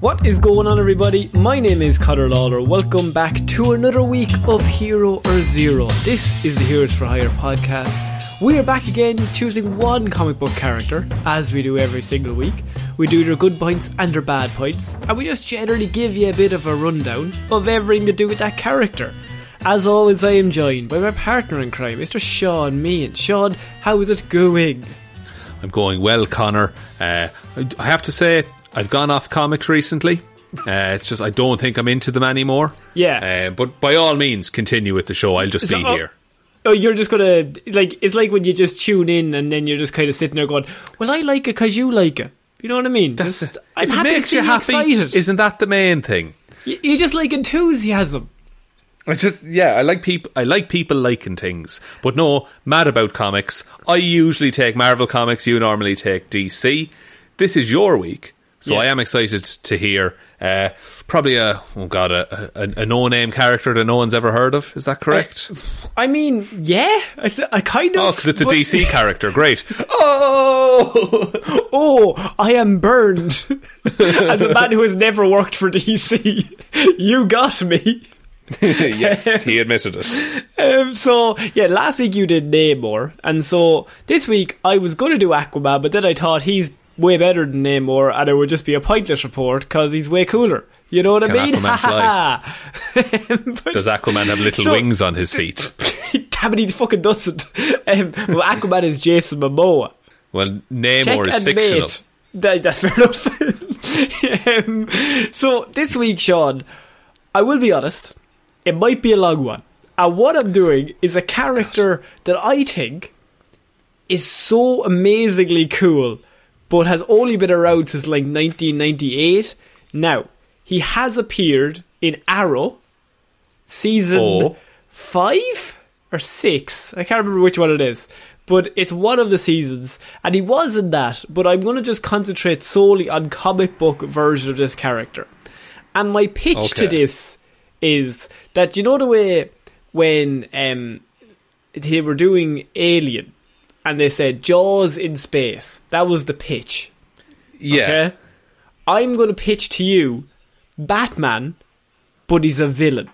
What is going on, everybody? My name is Connor Lawler. Welcome back to another week of Hero or Zero. This is the Heroes for Hire podcast. We are back again choosing one comic book character, as we do every single week. We do their good points and their bad points, and we just generally give you a bit of a rundown of everything to do with that character. As always, I am joined by my partner in crime, Mr. Sean Meehan. Sean, how is it going? I'm going well, Connor. I have to say, I've gone off comics recently. It's just I don't think I'm into them anymore. Yeah. But by all means, continue with the show. I'll just be here. Oh, you're just going to... like it's like when you just tune in and then you're just kind of sitting there going, well, I like it because you like it. You know what I mean? Just, I'm happy to see you excited. Isn't that the main thing? You just like enthusiasm. I like people liking things. But no, mad about comics. I usually take Marvel comics. You normally take DC. This is your week. So yes. I am excited to hear probably a no-name character that no one's ever heard of. Is that correct? I mean, yeah, I kind of. Oh, because it's a DC character. Great. Oh, I am burned. As a man who has never worked for DC, you got me. Yes, he admitted it. Last week you did Namor, and so this week I was going to do Aquaman, but then I thought he's way better than Namor, and it would just be a pointless report because he's way cooler. You know what I mean? Aquaman fly? But, does Aquaman have little wings on his feet? Damn it, he fucking doesn't. Aquaman is Jason Momoa. Well, Namor is fictional. That's fair enough. So this week, Sean, I will be honest, it might be a long one. And what I'm doing is a character that I think is so amazingly cool, but has only been around since like 1998. Now, he has appeared in Arrow season 5 or 6. I can't remember which one it is, but it's one of the seasons, and he was in that, but I'm going to just concentrate solely on comic book version of this character. And my pitch to this is that, you know the way when they were doing Alien, and they said, Jaws in space. That was the pitch. Yeah. Okay? I'm going to pitch to you Batman, but he's a villain.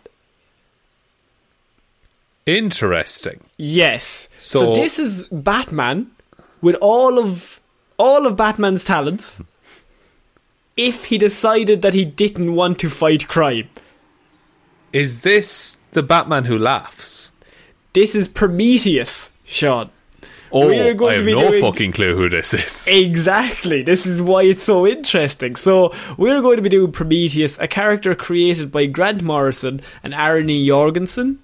Interesting. Yes. So this is Batman with all of Batman's talents if he decided that he didn't want to fight crime. Is this the Batman who laughs? This is Prometheus, Sean. Oh, I have no fucking clue who this is. Exactly. This is why it's so interesting. So we're going to be doing Prometheus, a character created by Grant Morrison and Aaron E. Jorgensen.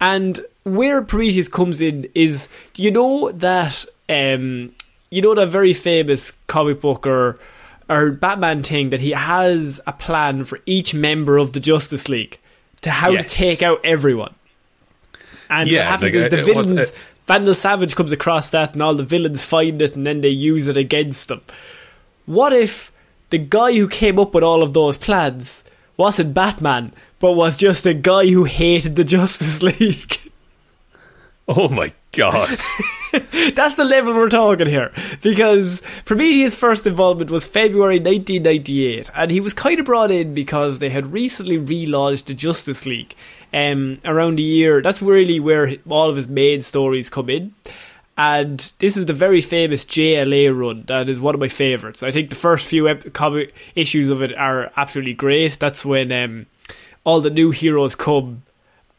And where Prometheus comes in is, you know that very famous comic book or Batman thing that he has a plan for each member of the Justice League to how to take out everyone. And what happens is the villains, Vandal Savage comes across that and all the villains find it and then they use it against them. What if the guy who came up with all of those plans wasn't Batman, but was just a guy who hated the Justice League? Oh my God. That's the level we're talking here. Because Prometheus' first involvement was February 1998, and he was kind of brought in because they had recently relaunched the Justice League around the year. That's really where all of his main stories come in. And this is the very famous JLA run that is one of my favourites. I think the first few comic issues of it are absolutely great. That's when all the new heroes come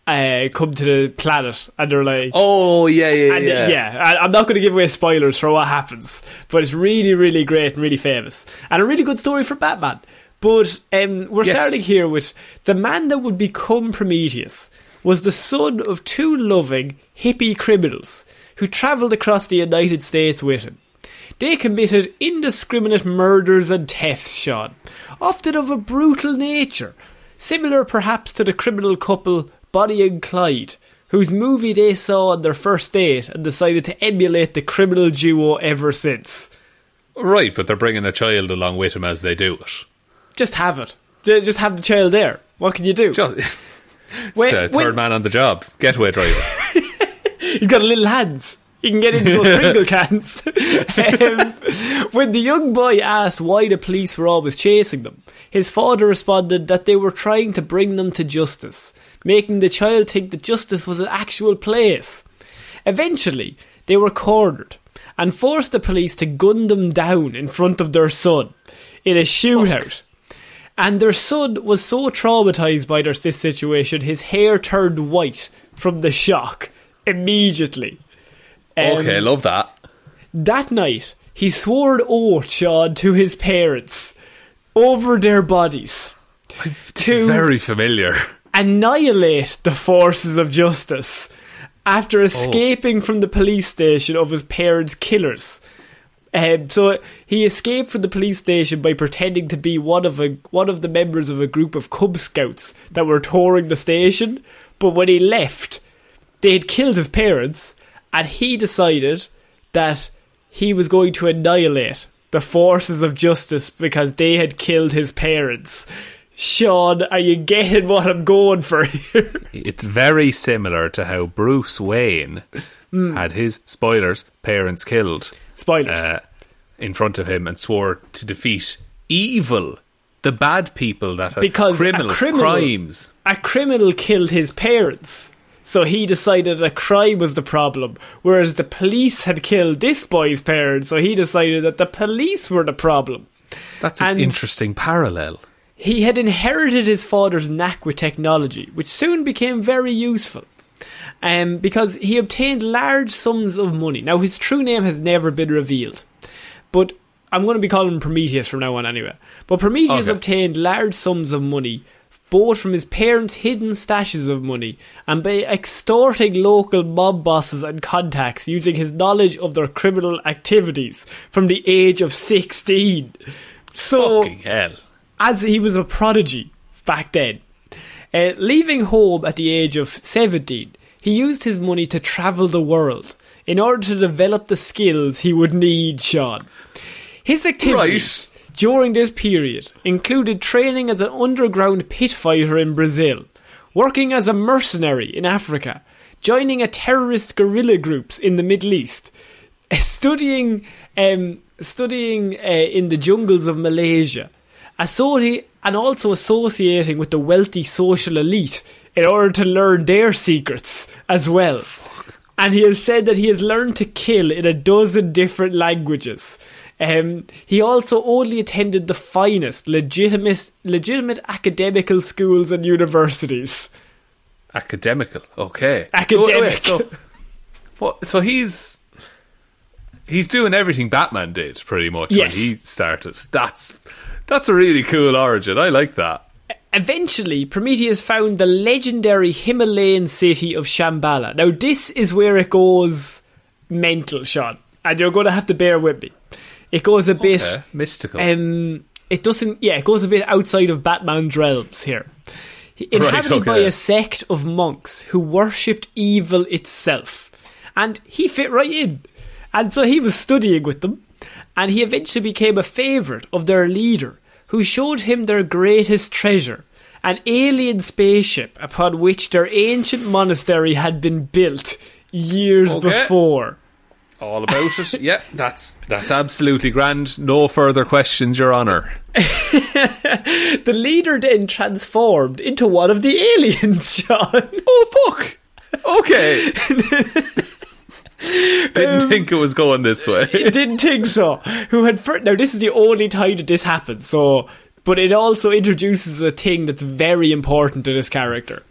to the planet and they're like... Yeah, I'm not going to give away spoilers for what happens, but it's really, really great and really famous. And a really good story for Batman. But we're starting here with the man that would become Prometheus was the son of two loving hippie criminals who travelled across the United States with him. They committed indiscriminate murders and thefts, Sean, often of a brutal nature, similar perhaps to the criminal couple Bonnie and Clyde, whose movie they saw on their first date and decided to emulate the criminal duo ever since. Right, but they're bringing a child along with them as they do it. Just have it. Just have the child there. What can you do? Just, third man on the job. Getaway driver. He's got little hands. He can get into those Pringle cans. When the young boy asked why the police were always chasing them, his father responded that they were trying to bring them to justice, making the child think that justice was an actual place. Eventually, they were cornered and forced the police to gun them down in front of their son in a shootout. And their son was so traumatised by this situation, his hair turned white from the shock. Immediately. Okay, love that. That night, he swore an oath, Sean, to his parents over their bodies. It's very familiar. Annihilate the forces of justice after escaping from the police station of his parents' killers. So he escaped from the police station by pretending to be one of the members of a group of Cub Scouts that were touring the station. But when he left, they had killed his parents, and he decided that he was going to annihilate the forces of justice because they had killed his parents. Sean, are you getting what I'm going for here? It's very similar to how Bruce Wayne had his, spoilers, parents killed. Spoilers. In front of him and swore to defeat evil, the bad people that had criminal crimes. A criminal killed his parents. So he decided that crime was the problem, whereas the police had killed this boy's parents, so he decided that the police were the problem. That's an interesting parallel. He had inherited his father's knack with technology, which soon became very useful, because he obtained large sums of money. Now, his true name has never been revealed, but I'm going to be calling him Prometheus from now on anyway. But Prometheus obtained large sums of money, both from his parents' hidden stashes of money and by extorting local mob bosses and contacts using his knowledge of their criminal activities from the age of 16. So, fucking hell. As he was a prodigy back then. Leaving home at the age of 17, he used his money to travel the world in order to develop the skills he would need, Sean. His activities... Right. During this period, included training as an underground pit fighter in Brazil, working as a mercenary in Africa, joining a terrorist guerrilla groups in the Middle East, studying in the jungles of Malaysia, and also associating with the wealthy social elite in order to learn their secrets as well. And he has said that he has learned to kill in 12 different languages. He also only attended the finest, legitimate academical schools and universities. Academic. So he's doing everything Batman did, pretty much, when he started. That's a really cool origin. I like that. Eventually, Prometheus found the legendary Himalayan city of Shambhala. Now, this is where it goes mental, Sean, and you're going to have to bear with me. It goes a bit... mystical. It goes a bit outside of Batman's realms here. inhabited by a sect of monks who worshipped evil itself. And he fit right in. And so he was studying with them, and he eventually became a favourite of their leader, who showed him their greatest treasure, an alien spaceship upon which their ancient monastery had been built years before. All about it. Yeah, that's absolutely grand. No further questions, Your Honour. The leader then transformed into one of the aliens, Sean. Oh, fuck. Okay. Didn't think it was going this way. Didn't think so. Now, this is the only time that this happens, so... But it also introduces a thing that's very important to this character.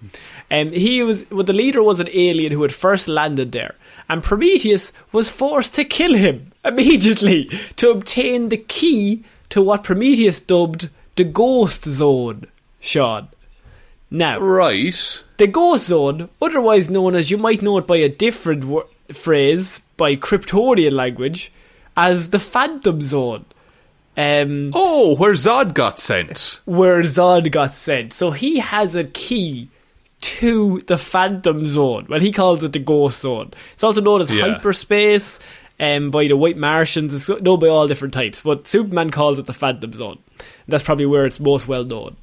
The leader was an alien who had first landed there, and Prometheus was forced to kill him immediately to obtain the key to what Prometheus dubbed the Ghost Zone, Sean. Now, right. The Ghost Zone, otherwise known as, you might know it by a different phrase, by Kryptonian language, as the Phantom Zone. Where Zod got sent. So he has a key to the Phantom Zone. Well, he calls it the Ghost Zone. It's also known as hyperspace by the White Martians. It's known by all different types. But Superman calls it the Phantom Zone. That's probably where it's most well known.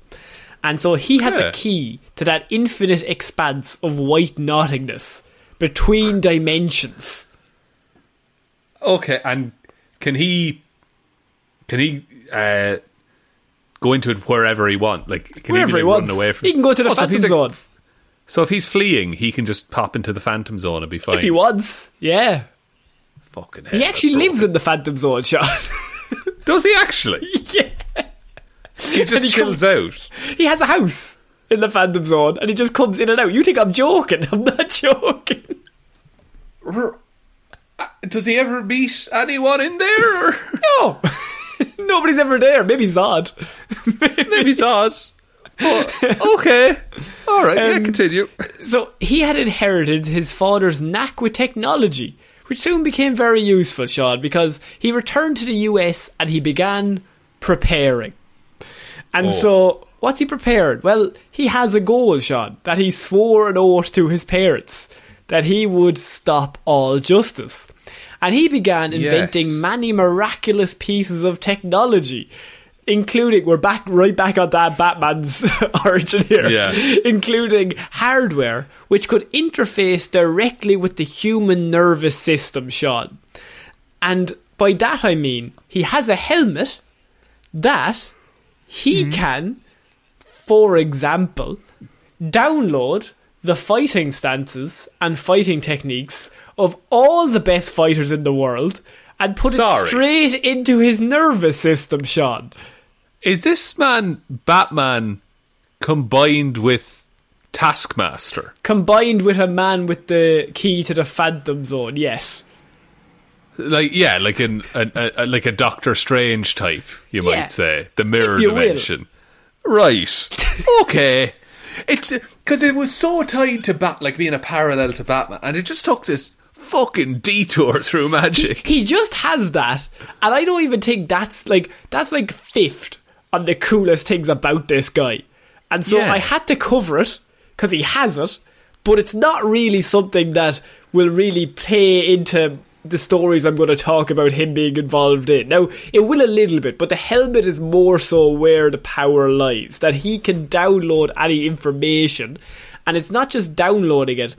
And so he has a key to that infinite expanse of white nothingness between dimensions. Okay, and can he... Can he go into it wherever he wants? Like, can wherever he run away from? He can go to the Phantom Zone. So if he's fleeing, he can just pop into the Phantom Zone and be fine. If he wants, yeah. Fucking hell. He actually lives in the Phantom Zone, Sean. Does he actually? Yeah. He just chills out. He has a house in the Phantom Zone, and he just comes in and out. You think I'm joking? I'm not joking. Does he ever meet anyone in there? Or? No. Nobody's ever there. Maybe Zod. Maybe Zod. Oh, okay. All right, yeah, continue. So he had inherited his father's knack with technology, which soon became very useful, Sean, because he returned to the US and he began preparing. And so what's he prepared? Well, he has a goal, Sean, that he swore an oath to his parents that he would stop all justice. And he began inventing many miraculous pieces of technology, including, we're right back on that Batman's origin here, including hardware which could interface directly with the human nervous system, Sean. And by that I mean, he has a helmet that he can, for example, download the fighting stances and fighting techniques of all the best fighters in the world and put it straight into his nervous system, Sean. Is this man Batman combined with Taskmaster? Combined with a man with the key to the Phantom Zone, yes. Like a Doctor Strange type, you might say. The mirror dimension. Will. Right. Okay. It's because it was so tied to Batman, like being a parallel to Batman, and it just took this fucking detour through magic. He just has that, and I don't even think that's fifth on the coolest things about this guy. And so I had to cover it because he has it, but it's not really something that will really play into the stories I'm going to talk about him being involved in. Now, it will a little bit, but the helmet is more so where the power lies, that he can download any information, and it's not just downloading it.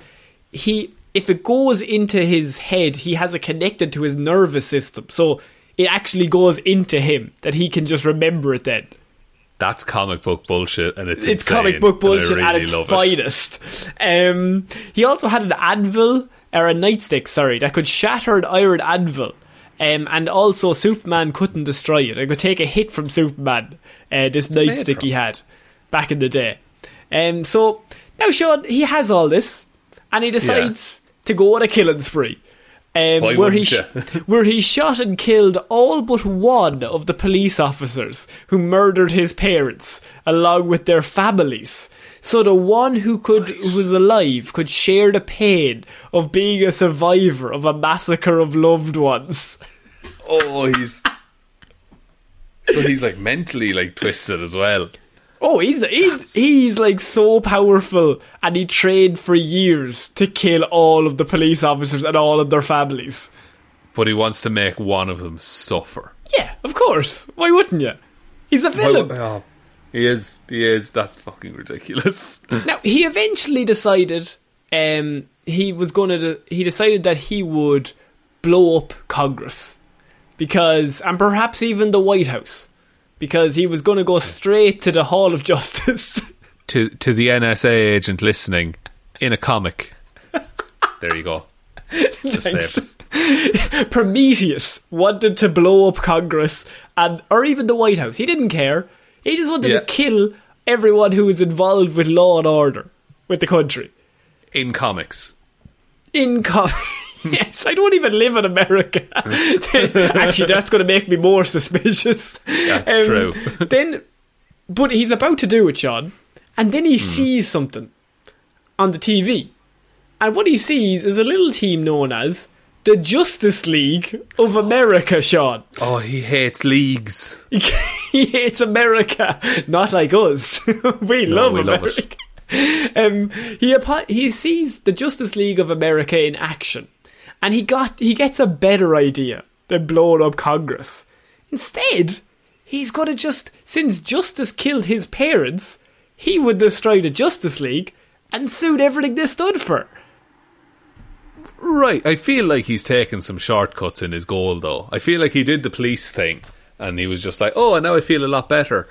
If it goes into his head, he has it connected to his nervous system, so it actually goes into him, that he can just remember it then. That's comic book bullshit, and it's insane, comic book bullshit really at its finest. He also had an anvil, or a nightstick, that could shatter an iron anvil. And also Superman couldn't destroy it. It could take a hit from Superman, this nightstick he had back in the day. So now, Sean, he has all this, and he decides to go on a killing spree. Where he shot and killed all but one of the police officers who murdered his parents along with their families. So the one who was alive could share the pain of being a survivor of a massacre of loved ones. Oh, he's mentally twisted as well. Oh, he's like so powerful, and he trained for years to kill all of the police officers and all of their families. But he wants to make one of them suffer. Yeah, of course. Why wouldn't you? He's a villain. Oh, he is. That's fucking ridiculous. Now, he eventually decided he decided that he would blow up Congress and perhaps even the White House, because he was going to go straight to the Hall of Justice. to the NSA agent listening, in a comic. There you go. Nice. Prometheus wanted to blow up Congress or even the White House. He didn't care. He just wanted to kill everyone who was involved with law and order with the country. In comics. Yes, I don't even live in America. Actually, that's going to make me more suspicious. That's true. But he's about to do it, Sean, and then he sees something on the TV. And what he sees is a little team known as the Justice League of America, Sean. Oh, he hates leagues. He hates America. Not like us. We love America. He sees the Justice League of America in action. And he gets a better idea than blowing up Congress. Instead, he's got to since Justice killed his parents, he would destroy the Justice League and suit everything they stood for. Right, I feel like he's taken some shortcuts in his goal, though. I feel like he did the police thing, and he was just like, oh, and now I feel a lot better.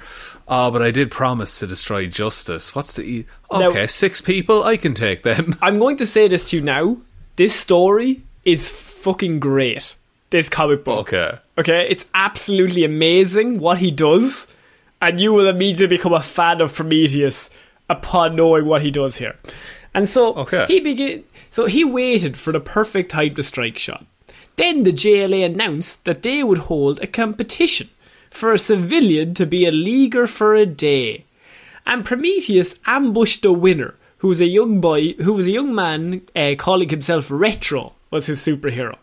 Oh, but I did promise to destroy justice. What's the... Okay, now, 6 people, I can take them. I'm going to say this to you now. This story is fucking great. This comic book. Okay, it's absolutely amazing what he does, and you will immediately become a fan of Prometheus upon knowing what he does here. And so So he waited for the perfect time to strike, Sean. Then the JLA announced that they would hold a competition for a civilian to be a leaguer for a day. And Prometheus ambushed the winner, who was a young man calling himself Retro, was his superhero.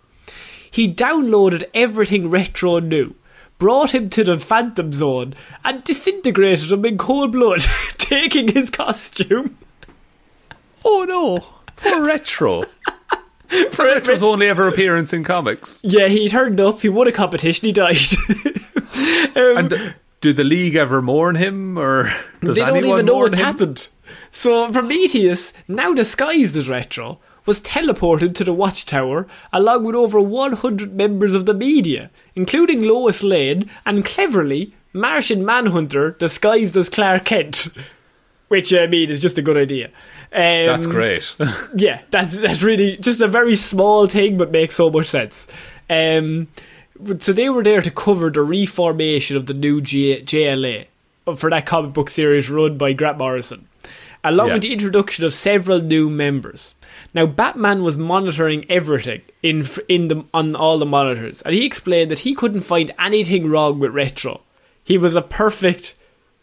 He downloaded everything Retro knew, brought him to the Phantom Zone, and disintegrated him in cold blood, taking his costume. Oh no. Poor Retro. So Retro's only ever appearance in comics. Yeah, he turned up, he won a competition, he died. And do the League ever mourn him, or does they don't even know what's happened? So Prometheus, now disguised as Retro, was teleported to the Watchtower along with over 100 members of the media, including Lois Lane and, cleverly, Martian Manhunter disguised as Clark Kent. Which, I mean, is just a good idea. That's great. Yeah, that's really just a very small thing, but makes so much sense. So they were there to cover the reformation of the new JLA for that comic book series run by Grant Morrison, along with the introduction of several new members. Now, Batman was monitoring everything on all the monitors, and he explained that he couldn't find anything wrong with Retro. He was a perfect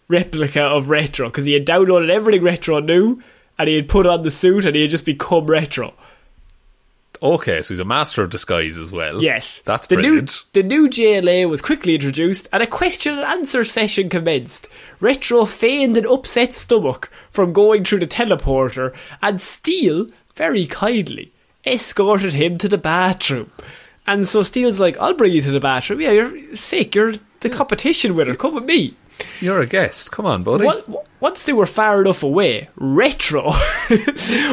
replica of Retro, because he had downloaded everything Retro knew, and he had put on the suit, and he had just become Retro. Okay, so he's a master of disguise as well. Yes. That's brilliant. The new JLA was quickly introduced, and a question and answer session commenced. Retro feigned an upset stomach from going through the teleporter, and Steel, very kindly, escorted him to the bathroom. And so Steel's like, I'll bring you to the bathroom. Yeah, you're sick. You're the competition winner. Come with me. You're a guest. Come on, buddy. Once they were far enough away, Retro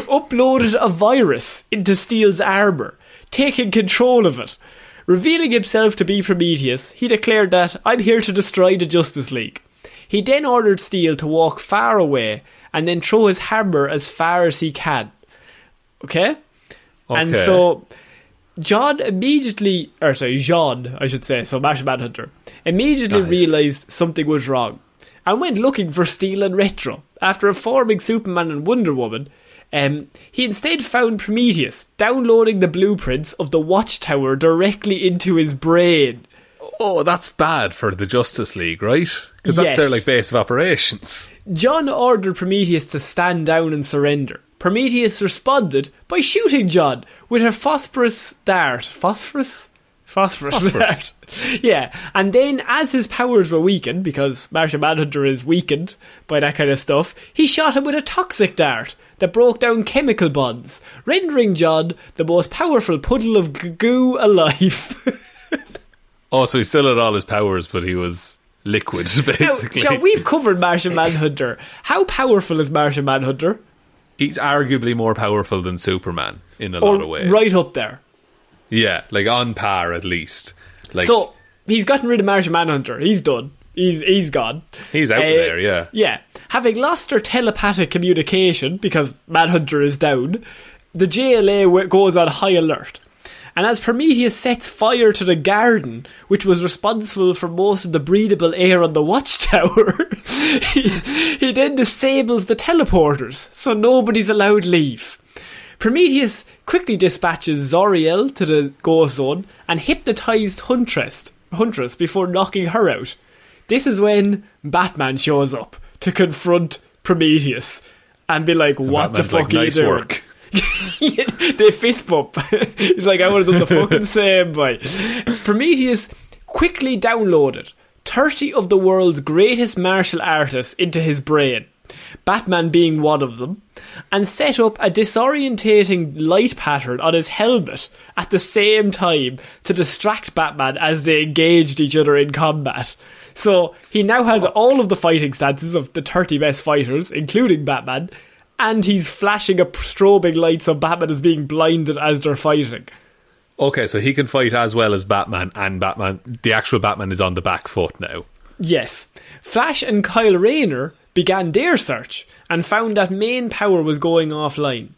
uploaded a virus into Steel's armour, taking control of it. Revealing himself to be Prometheus, he declared that, I'm here to destroy the Justice League. He then ordered Steel to walk far away and then throw his hammer as far as he can. Okay? And so... J'onn, I should say, so Martian Manhunter, immediately realised something was wrong and went looking for Steel and Retro. After informing Superman and Wonder Woman, he instead found Prometheus downloading the blueprints of the Watchtower directly into his brain. Oh, that's bad for the Justice League, right? Because that's their base of operations. J'onn ordered Prometheus to stand down and surrender. Prometheus responded by shooting J'onn with a phosphorus dart. Phosphorus? Phosphorus. Yeah. And then as his powers were weakened, because Martian Manhunter is weakened by that kind of stuff, he shot him with a toxic dart that broke down chemical bonds, rendering J'onn the most powerful puddle of goo alive. Oh, so he still had all his powers, but he was liquid, basically. Now, Sean, we've covered Martian Manhunter. How powerful is Martian Manhunter? He's arguably more powerful than Superman in a lot of ways. Right up there. Yeah, like on par at least. Like, so he's gotten rid of Martian Manhunter. He's done. He's gone. He's out there, yeah. Yeah. Having lost their telepathic communication because Manhunter is down, the JLA goes on high alert. And as Prometheus sets fire to the garden, which was responsible for most of the breathable air on the Watchtower, he then disables the teleporters, so nobody's allowed leave. Prometheus quickly dispatches Zoriel to the Ghost Zone and hypnotised Huntress before knocking her out. This is when Batman shows up to confront Prometheus and be like, what the fuck are you doing? Work. They fist bump. He's like, I would have done the fucking same, boy. Prometheus quickly downloaded 30 of the world's greatest martial artists into his brain, Batman being one of them, and set up a disorientating light pattern on his helmet at the same time to distract Batman as they engaged each other in combat. So he now has all of the fighting stances of the 30 best fighters, including Batman. And he's flashing a strobing light so Batman is being blinded as they're fighting. Okay, so he can fight as well as Batman, and Batman, the actual Batman, is on the back foot now. Yes. Flash and Kyle Rayner began their search and found that main power was going offline.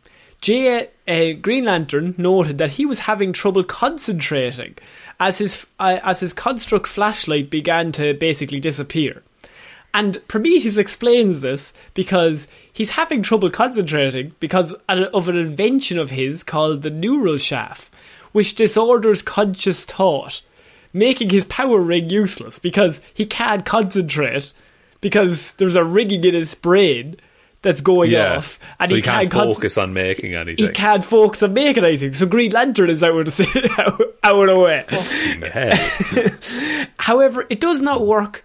Green Lantern noted that he was having trouble concentrating as his construct flashlight began to basically disappear. And Prometheus explains this because he's having trouble concentrating because of an invention of his called the neural shaft, which disorders conscious thought, making his power ring useless because he can't concentrate because there's a ringing in his brain that's going off. And so he can't focus on making anything. He can't focus on making anything. So Green Lantern is out of the way. Fucking hell. However, it does not work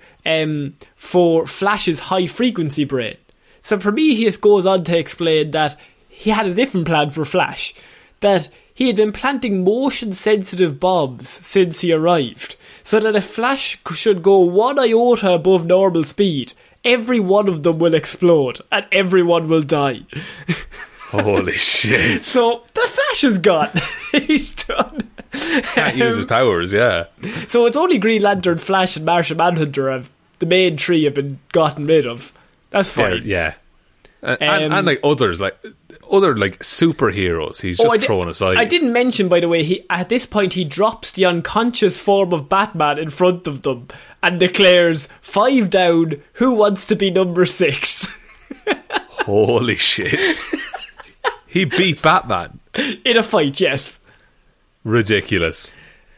for Flash's high-frequency brain. So Prometheus goes on to explain that he had a different plan for Flash, that he had been planting motion-sensitive bombs since he arrived, so that if Flash should go one iota above normal speed, every one of them will explode and everyone will die. Holy shit. So the Flash is gone. He's done. Can't use his powers, yeah. So it's only Green Lantern, Flash and Martian Manhunter have the main three have been gotten rid of. That's fine. Yeah. And like others, like other like superheroes he's just thrown aside. I didn't mention, by the way, at this point he drops the unconscious form of Batman in front of them and declares, 5 down, who wants to be number 6? Holy shit. He beat Batman. In a fight, yes. Ridiculous.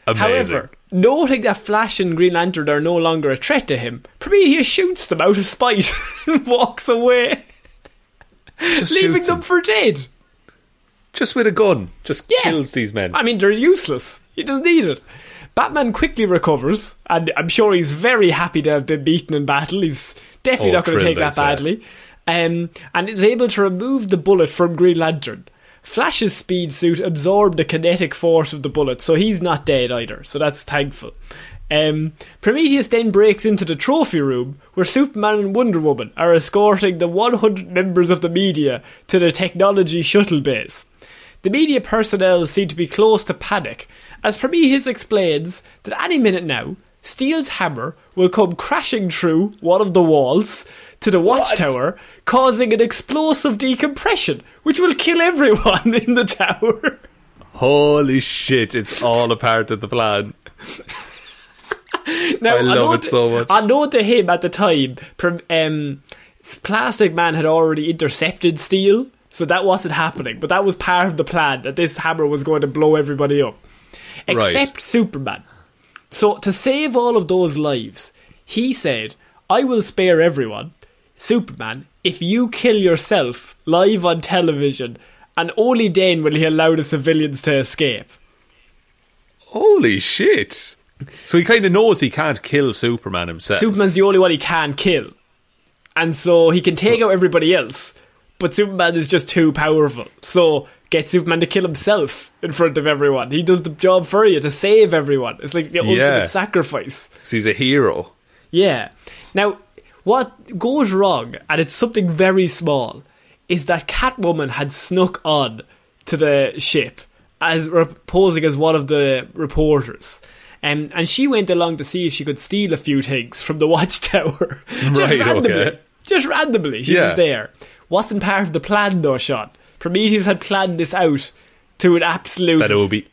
Amazing. However, noting that Flash and Green Lantern are no longer a threat to him, Prometheus shoots them out of spite and walks away. Just leaving them for dead. Just with a gun. Just kills these men. I mean, they're useless. He doesn't need it. Batman quickly recovers, and I'm sure he's very happy to have been beaten in battle. He's definitely not going to take that badly. And is able to remove the bullet from Green Lantern. Flash's speed suit absorbed the kinetic force of the bullet, so he's not dead either, so that's thankful. Prometheus then breaks into the trophy room where Superman and Wonder Woman are escorting the 100 members of the media to the technology shuttle base. The media personnel seem to be close to panic, as Prometheus explains that any minute now, Steel's hammer will come crashing through one of the walls to the Watchtower, causing an explosive decompression, which will kill everyone in the tower. Holy shit, it's all a part of the plan. Now, I love it so much. Unknown to him at the time, Plastic Man had already intercepted Steel, so that wasn't happening, but that was part of the plan, that this hammer was going to blow everybody up. Except Superman. So, to save all of those lives, he said, I will spare everyone, Superman, if you kill yourself live on television, and only then will he allow the civilians to escape. Holy shit. So he kind of knows he can't kill Superman himself. Superman's the only one he can kill. And so he can take out everybody else. But Superman is just too powerful. So get Superman to kill himself in front of everyone. He does the job for you to save everyone. It's like the ultimate sacrifice. So he's a hero. Yeah. Now, what goes wrong, and it's something very small, is that Catwoman had snuck on to the ship as posing as one of the reporters. And she went along to see if she could steal a few things from the Watchtower. Just randomly, she was there. Wasn't part of the plan, though, Sean. Prometheus had planned this out to an absolute... That it would be...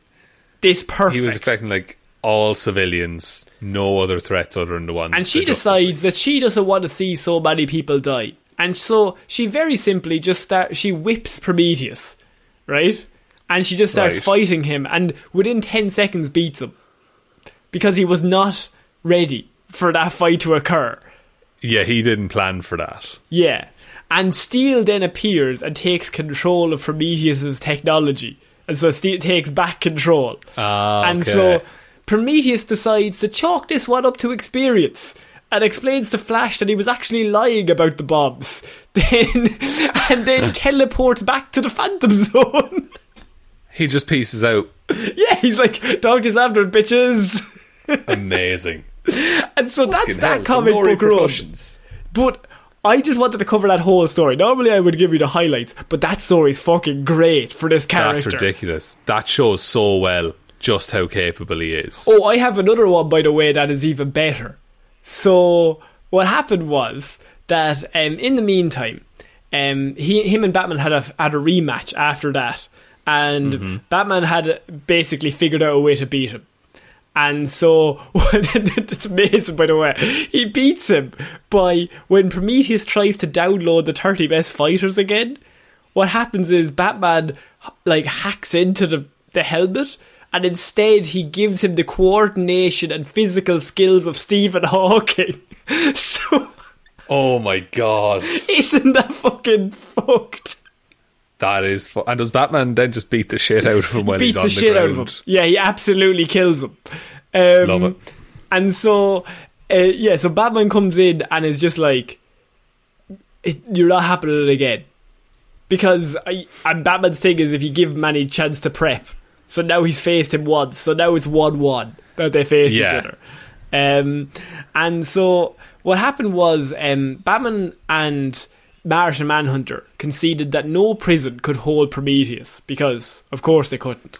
This perfect. He was expecting, like, all civilians, no other threats other than the ones... And she decides that she doesn't want to see so many people die. And so she very simply just she whips Prometheus, right? And she just starts fighting him and within 10 seconds beats him. Because he was not ready for that fight to occur. Yeah, he didn't plan for that. Yeah. And Steel then appears and takes control of Prometheus' technology. And so Steel takes back control. And so Prometheus decides to chalk this one up to experience. And explains to Flash that he was actually lying about the bombs. And then teleports back to the Phantom Zone. He just pieces out. Yeah, he's like, "Dog is after it, bitches." Amazing. And so that's comic book runs. But I just wanted to cover that whole story. Normally I would give you the highlights, but that story's fucking great for this character. That's ridiculous. That shows so well just how capable he is. Oh, I have another one, by the way, that is even better. So what happened was that in the meantime, him and Batman had a rematch after that. And Batman had basically figured out a way to beat him. And so, it's amazing, by the way, he beats him by, when Prometheus tries to download the 30 best fighters again, what happens is Batman, like, hacks into the helmet, and instead he gives him the coordination and physical skills of Stephen Hawking. So... Oh my god. Isn't that fucking fucked? That is fun. And does Batman then just beat the shit out of him when he's on the ground? Beats the shit out of him. Yeah, he absolutely kills him. Love it. And so, so Batman comes in and is just like, you're not happening again. Because, and Batman's thing is if you give Manny a chance to prep. So now he's faced him once. So now it's 1-1 that they faced each other. And so what happened was Batman and... Martian Manhunter conceded that no prison could hold Prometheus because, of course, they couldn't.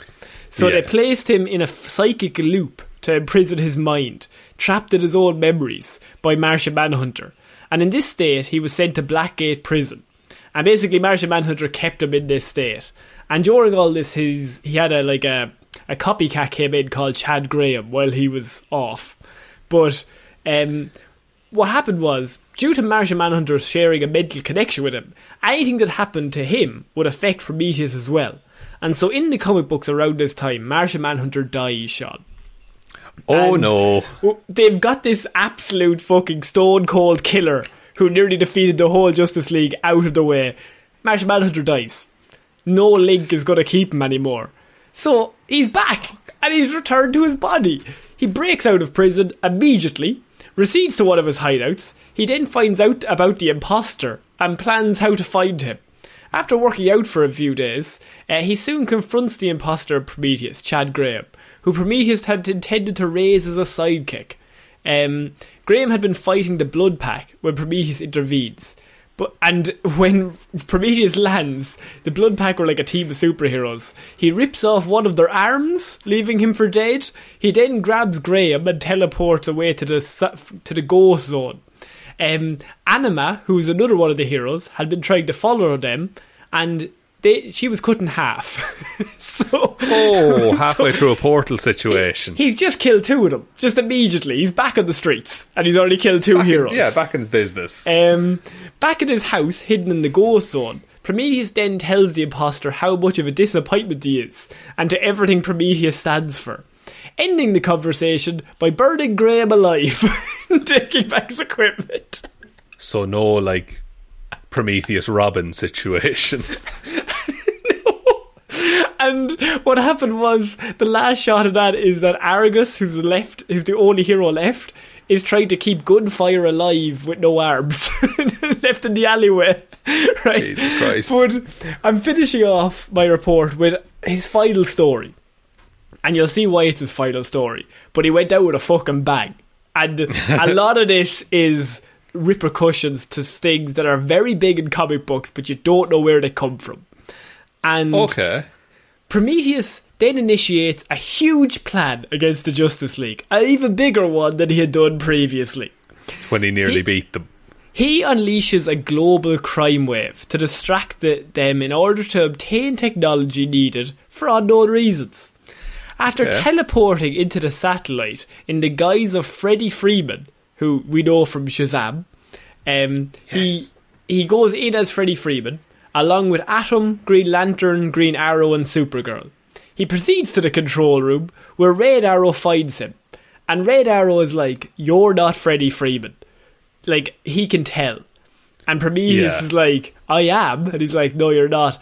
So they placed him in a psychic loop to imprison his mind, trapped in his own memories by Martian Manhunter. And in this state, he was sent to Blackgate Prison. And basically, Martian Manhunter kept him in this state. And during all this, he had a copycat came in called Chad Graham while he was off. But... what happened was, due to Martian Manhunter sharing a mental connection with him, anything that happened to him would affect Prometheus as well. And so in the comic books around this time, Martian Manhunter dies, Sean. Oh, and no. They've got this absolute fucking stone-cold killer who nearly defeated the whole Justice League out of the way. Martian Manhunter dies. No link is going to keep him anymore. So he's back, and he's returned to his body. He breaks out of prison immediately... Recedes to one of his hideouts. He then finds out about the imposter and plans how to find him. After working out for a few days, he soon confronts the imposter of Prometheus, Chad Graham, who Prometheus had intended to raise as a sidekick. Graham had been fighting the Blood Pack when Prometheus intervenes. And when Prometheus lands, the Blood Pack were like a team of superheroes. He rips off one of their arms, leaving him for dead. He then grabs Graham and teleports away to the Ghost Zone. Anima, who's another one of the heroes, had been trying to follow them, and she was cut in half. Halfway through a portal situation. He's just killed two of them, just immediately. He's back on the streets, and he's already killed two heroes. Back in his business. Back in his house, hidden in the Ghost Zone, Prometheus then tells the imposter how much of a disappointment he is, and to everything Prometheus stands for. Ending the conversation by burning Graham alive, and taking back his equipment. So no, Prometheus Robin situation. No. And what happened was, the last shot of that is that Argus, who's the only hero left, is trying to keep Gunfire alive with no arms, left in the alleyway. Right? Jesus Christ. But I'm finishing off my report with his final story. And you'll see why it's his final story. But he went out with a fucking bang. And a lot of this is repercussions to things that are very big in comic books, but you don't know where they come from. And okay. Prometheus then initiates a huge plan against the Justice League, an even bigger one than he had done previously. When he nearly beat them. He unleashes a global crime wave to distract them in order to obtain technology needed for unknown reasons. After teleporting into the satellite in the guise of Freddie Freeman, who we know from Shazam, he goes in as Freddie Freeman, along with Atom, Green Lantern, Green Arrow and Supergirl. He proceeds to the control room, where Red Arrow finds him. And Red Arrow is like, "You're not Freddie Freeman." Like, he can tell. And Prometheus is like, "I am." And he's like, "No, you're not."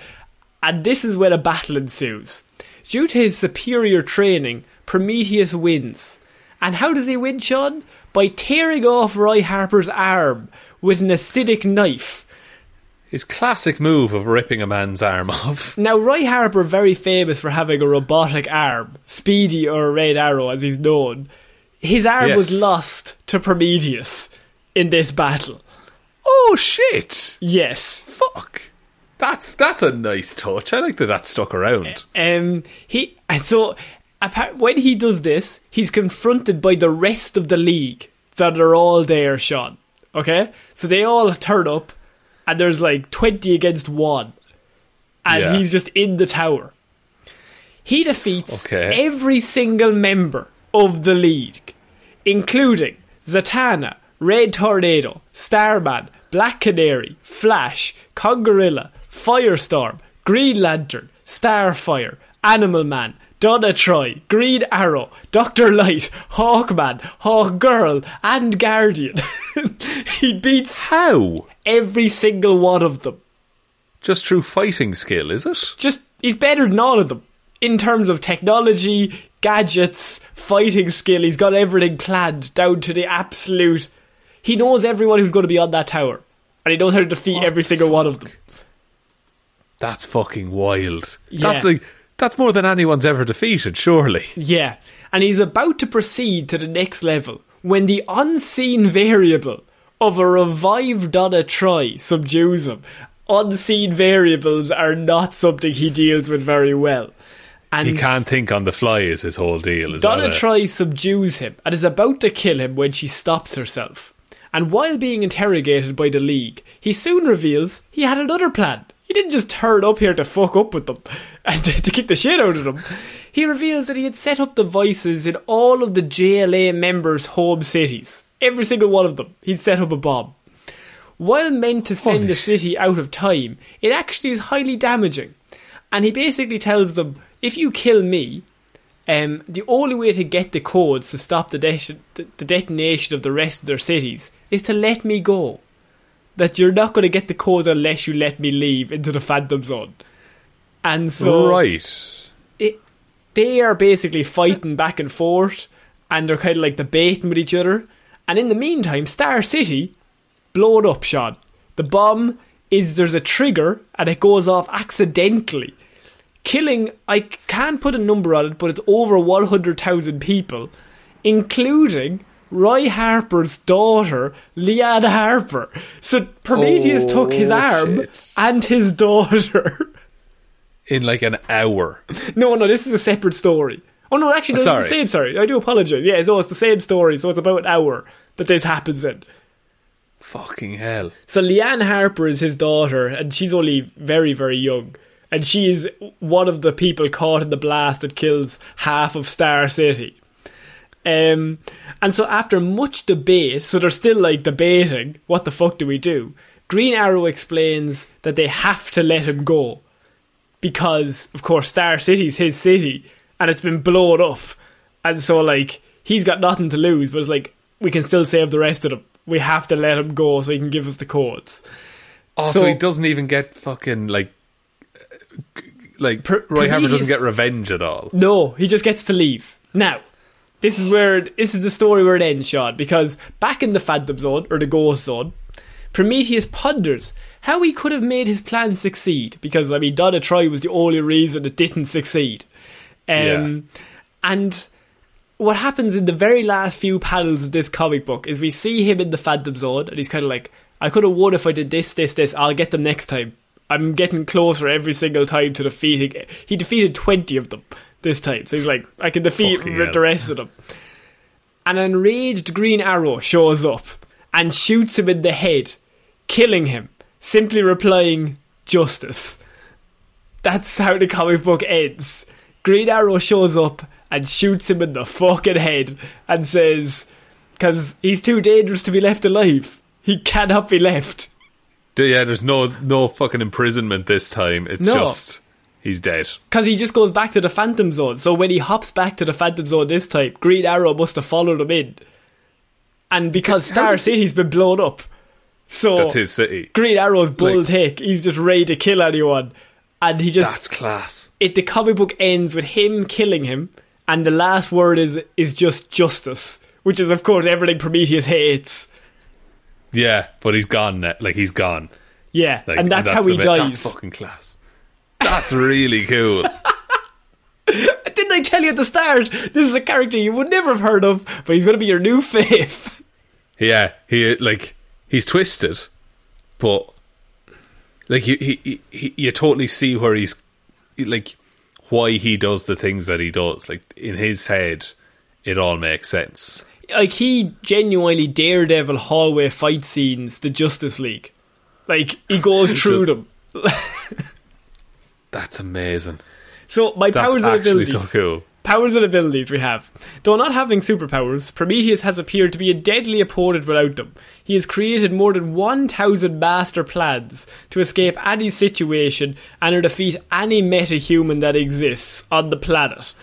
And this is when a battle ensues. Due to his superior training, Prometheus wins. And how does he win, Sean? By tearing off Roy Harper's arm with an acidic knife. His classic move of ripping a man's arm off. Now, Roy Harper, very famous for having a robotic arm, Speedy or Red Arrow as he's known. His arm was lost to Prometheus in this battle. Oh, shit! Yes. Fuck. That's a nice touch. I like that stuck around. When he does this, he's confronted by the rest of the league that are all there, Sean. Okay? So they all turn up, and there's like 20 against 1. And he's just in the tower. He defeats every single member of the league, including Zatanna, Red Tornado, Starman, Black Canary, Flash, Kongorilla, Firestorm, Green Lantern, Starfire, Animal Man, Donna Troy, Green Arrow, Dr. Light, Hawkman, Hawkgirl, and Guardian. He beats every single one of them. Just through fighting skill, is it? Just, he's better than all of them. In terms of technology, gadgets, fighting skill, he's got everything planned down to the absolute. He knows everyone who's going to be on that tower. And he knows how to defeat every single one of them. That's fucking wild. Yeah. That's more than anyone's ever defeated, surely. Yeah, and he's about to proceed to the next level when the unseen variable of a revived Donna Troy subdues him. Unseen variables are not something he deals with very well. And he can't think on the fly is his whole deal. Is Donna Troy subdues him and is about to kill him when she stops herself. And while being interrogated by the League, he soon reveals he had another plan. He didn't just turn up here to fuck up with them and to kick the shit out of them. He reveals that he had set up devices in all of the JLA members' home cities. Every single one of them. He'd set up a bomb. While meant to send the city out of time, it actually is highly damaging. And he basically tells them, if you kill me, the only way to get the codes to stop the detonation of the rest of their cities is to let me go. That you're not going to get the codes unless you let me leave into the Phantom Zone. And so... Right. They are basically fighting back and forth, and they're kind of like debating with each other. And in the meantime, Star City, blown up, Sean. The bomb is... There's a trigger, and it goes off accidentally. Killing... I can't put a number on it, but it's over 100,000 people, including... Roy Harper's daughter, Leanne Harper. So Prometheus took his arm and his daughter in like an hour. No, this is a separate story. Oh no, actually, no, it's the same. Sorry, I do apologise. Yeah, no, it's the same story. So it's about an hour that this happens in. Fucking hell. So Leanne Harper is his daughter, and she's only very, very young, and she is one of the people caught in the blast that kills half of Star City. And so after much debate, so they're still like debating, what the fuck do we do? Green Arrow explains that they have to let him go because, of course, Star City's his city and it's been blown up. And so like, he's got nothing to lose, but it's like, we can still save the rest of them. We have to let him go so he can give us the codes. Oh, so he doesn't even get fucking like... like Roy Harper doesn't get revenge at all. No, he just gets to leave. Now, this is where this is the story where it ends, Sean, because back in the Phantom Zone, or the Ghost Zone, Prometheus ponders how he could have made his plan succeed, because, I mean, Donna Troy was the only reason it didn't succeed. And what happens in the very last few panels of this comic book is we see him in the Phantom Zone, and he's kind of like, I could have won if I did this, this, this, I'll get them next time. I'm getting closer every single time to defeating... He defeated 20 of them this time, so he's like, I can defeat the rest of them. An enraged Green Arrow shows up and shoots him in the head, killing him, simply replying, justice. That's how the comic book ends. Green Arrow shows up and shoots him in the fucking head and says, because he's too dangerous to be left alive. He cannot be left. Yeah, there's no fucking imprisonment this time. It's just, he's dead. Because he just goes back to the Phantom Zone. So when he hops back to the Phantom Zone this time, Green Arrow must have followed him in. And because Star City's been blown up, so that's his city. Green Arrow's bold hick. He's just ready to kill anyone. And he just... That's class. The comic book ends with him killing him, and the last word is just justice, which is, of course, everything Prometheus hates. Yeah, but he's gone. He's gone. Yeah, like, and that's how he dies. That's fucking class. That's really cool. Didn't I tell you at the start? This is a character you would never have heard of, but he's going to be your new fave. Yeah, he's twisted, but you totally see where he's why he does the things that he does. Like, in his head, it all makes sense. Like, he genuinely Daredevil hallway fight scenes the Justice League. Like, he goes through them. That's amazing. So powers and abilities we have. Though not having superpowers, Prometheus has appeared to be a deadly opponent without them. He has created more than 1,000 master plans to escape any situation and or defeat any metahuman that exists on the planet.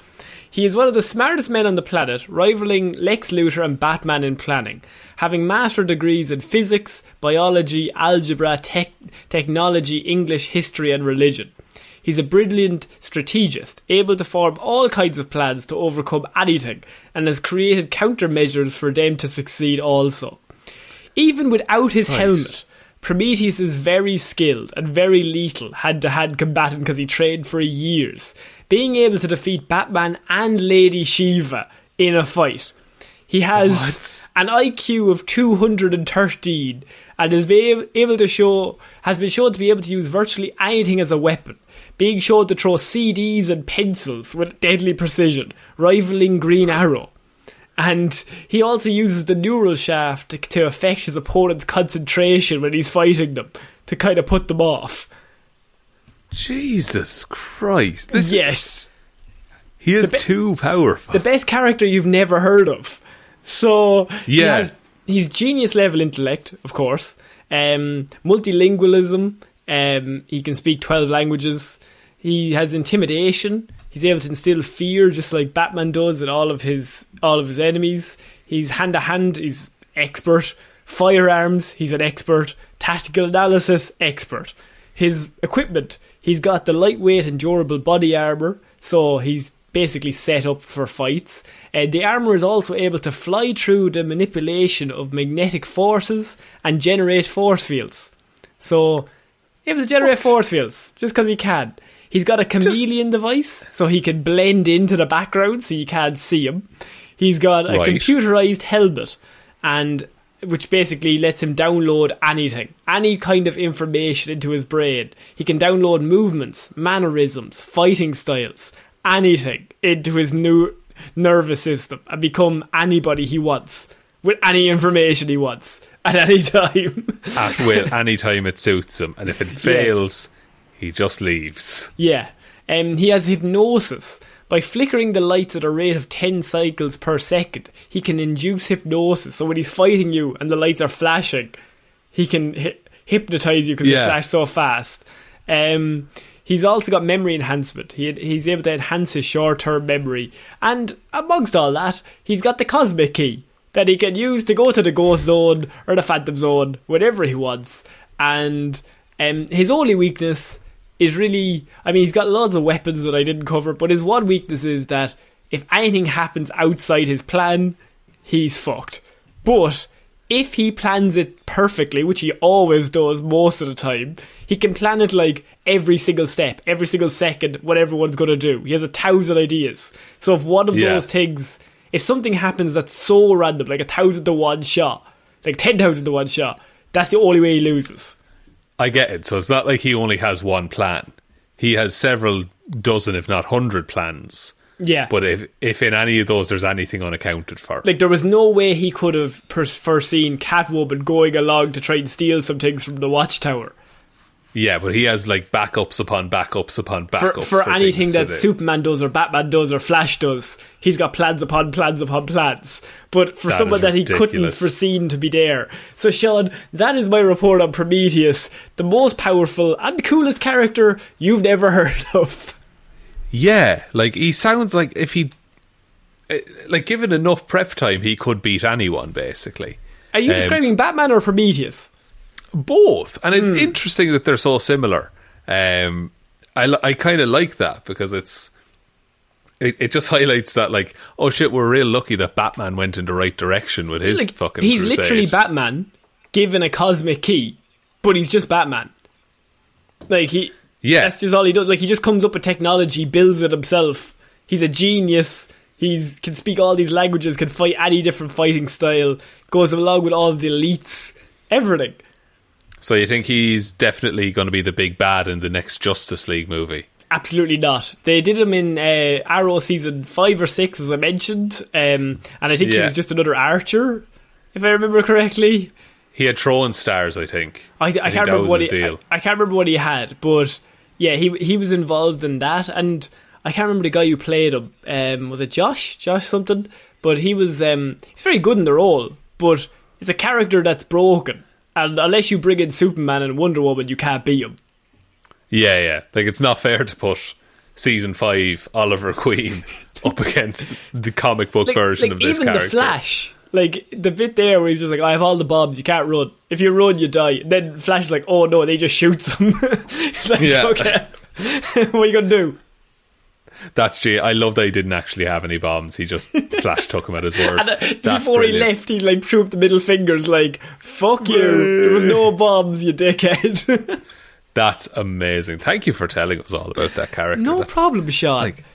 He is one of the smartest men on the planet, rivaling Lex Luthor and Batman in planning, having master degrees in physics, biology, algebra, technology, English, history and religion. He's a brilliant strategist, able to form all kinds of plans to overcome anything, and has created countermeasures for them to succeed also. Even without his helmet, Prometheus is very skilled and very lethal hand-to-hand combatant because he trained for years, being able to defeat Batman and Lady Shiva in a fight. He has an IQ of 213 and is able to has been shown to be able to use virtually anything as a weapon, being shown to throw CDs and pencils with deadly precision, rivaling Green Arrow. And he also uses the neural shaft to affect his opponent's concentration when he's fighting them, to kind of put them off. Jesus Christ. Yes. He is too powerful. The best character you've never heard of. So, he's genius level intellect, of course. Multilingualism. He can speak 12 languages. He has intimidation. He's able to instill fear, just like Batman does, in all of his enemies. He's hand to hand. He's expert. Firearms. He's an expert. Tactical analysis. Expert. His equipment. He's got the lightweight and durable body armor, so he's basically set up for fights. The armor is also able to fly through the manipulation of magnetic forces and generate force fields. So, able to generate force fields just because he can. He's got a chameleon device, so he can blend into the background so you can't see him. He's got a computerized helmet, and which basically lets him download anything, any kind of information into his brain. He can download movements, mannerisms, fighting styles, anything into his new nervous system and become anybody he wants with any information he wants. At any time. At will, any time it suits him. And if it fails, he just leaves. Yeah. He has hypnosis. By flickering the lights at a rate of 10 cycles per second, he can induce hypnosis. So when he's fighting you and the lights are flashing, he can hypnotise you because they flash so fast. He's also got memory enhancement. He's able to enhance his short-term memory. And amongst all that, he's got the cosmic key that he can use to go to the Ghost Zone or the Phantom Zone, whatever he wants. And his only weakness is really... I mean, he's got loads of weapons that I didn't cover, but his one weakness is that if anything happens outside his plan, he's fucked. But if he plans it perfectly, which he always does most of the time, he can plan it like every single step, every single second, what everyone's going to do. He has 1,000 ideas. So if one of those things... If something happens that's so random, like 1,000 to 1 shot, like 10,000 to 1 shot, that's the only way he loses. I get it. So it's not like he only has one plan. He has several dozen, if not 100 plans. Yeah. But if in any of those there's anything unaccounted for. Like, there was no way he could have foreseen Catwoman going along to try and steal some things from the Watchtower. Yeah, but he has, like, backups upon backups upon backups. For anything that Superman does or Batman does or Flash does, he's got plans upon plans upon plans. But for someone that he couldn't foreseen to be there. So, Sean, that is my report on Prometheus, the most powerful and coolest character you've never heard of. Yeah, like, he sounds like if he... Like, given enough prep time, he could beat anyone, basically. Are you describing Batman or Prometheus? Both, and it's interesting that they're so similar. I kind of like that because it just highlights that, like, oh shit, we're real lucky that Batman went in the right direction with his he's crusade. Literally Batman given a cosmic key, but he's just Batman. Like, that's just all he does. Like, he just comes up with technology, builds it himself. He's a genius. He can speak all these languages, can fight any different fighting style, goes along with all the elites, everything. So you think he's definitely going to be the big bad in the next Justice League movie? Absolutely not. They did him in Arrow season 5 or 6, as I mentioned, and I think he was just another archer, if I remember correctly. He had throwing stars, I think. I can't remember what he had, but yeah, he was involved in that, and I can't remember the guy who played him. Was it Josh? Josh something? But he was he's very good in the role, but it's a character that's broken. And unless you bring in Superman and Wonder Woman, you can't beat them. Yeah, yeah. Like, it's not fair to put season 5 Oliver Queen up against the comic book version of this character. Even the Flash. Like, the bit there where he's just like, I have all the bombs, you can't run. If you run, you die. And then Flash is like, oh no, they just shoot him. It's like, okay. What are you going to do? That's G. I love that he didn't actually have any bombs. He just Flash took him at his word. And before he left, he like threw up the middle fingers, like "fuck you." There was no bombs, you dickhead. That's amazing. Thank you for telling us all about that character. No problem, Sean. Like,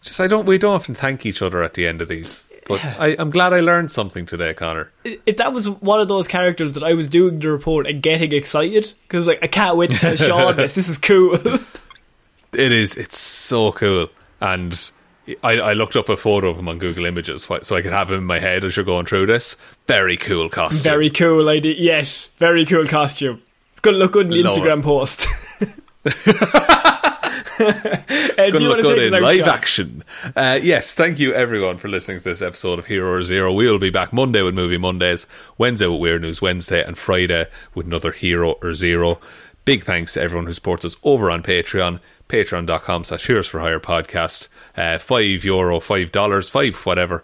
just we don't often thank each other at the end of these. But I'm glad I learned something today, Connor. That was one of those characters that I was doing the report and getting excited because, like, I can't wait to tell Sean this. This is cool. It is. It's so cool. And I looked up a photo of him on Google Images so I could have him in my head as you're going through this. Very cool costume. Very cool idea. Yes, very cool costume. It's going to look good in the Instagram post. It's going to look good in live action. Yes, thank you everyone for listening to this episode of Hero or Zero. We will be back Monday with Movie Mondays, Wednesday with Weird News Wednesday, and Friday with another Hero or Zero. Big thanks to everyone who supports us over on Patreon. patreon.com/Heroes for Hire podcast. €5, $5, $5 whatever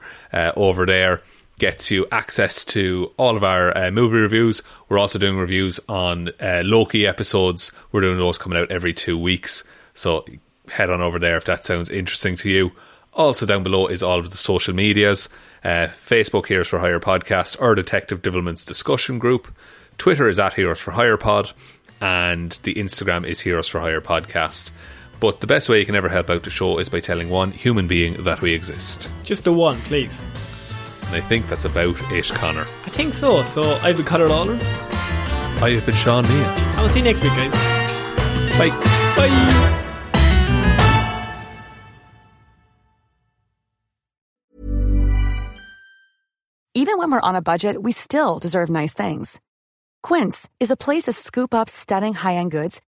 over there gets you access to all of our movie reviews. We're also doing reviews on Loki episodes. We're doing those coming out every 2 weeks, so head on over there if that sounds interesting to you. Also down below is all of the social medias. Facebook Heroes for Hire podcast or Detective Development's discussion group. Twitter is @Heroes for Hire pod, and the Instagram is Heroes for Hire podcast. But the best way you can ever help out the show is by telling one human being that we exist. Just the one, please. And I think that's about it, Connor. I think so. So I've been Connor Lawler. I have been Sean Meehan. I will see you next week, guys. Bye. Bye. Even when we're on a budget, we still deserve nice things. Quince is a place to scoop up stunning high-end goods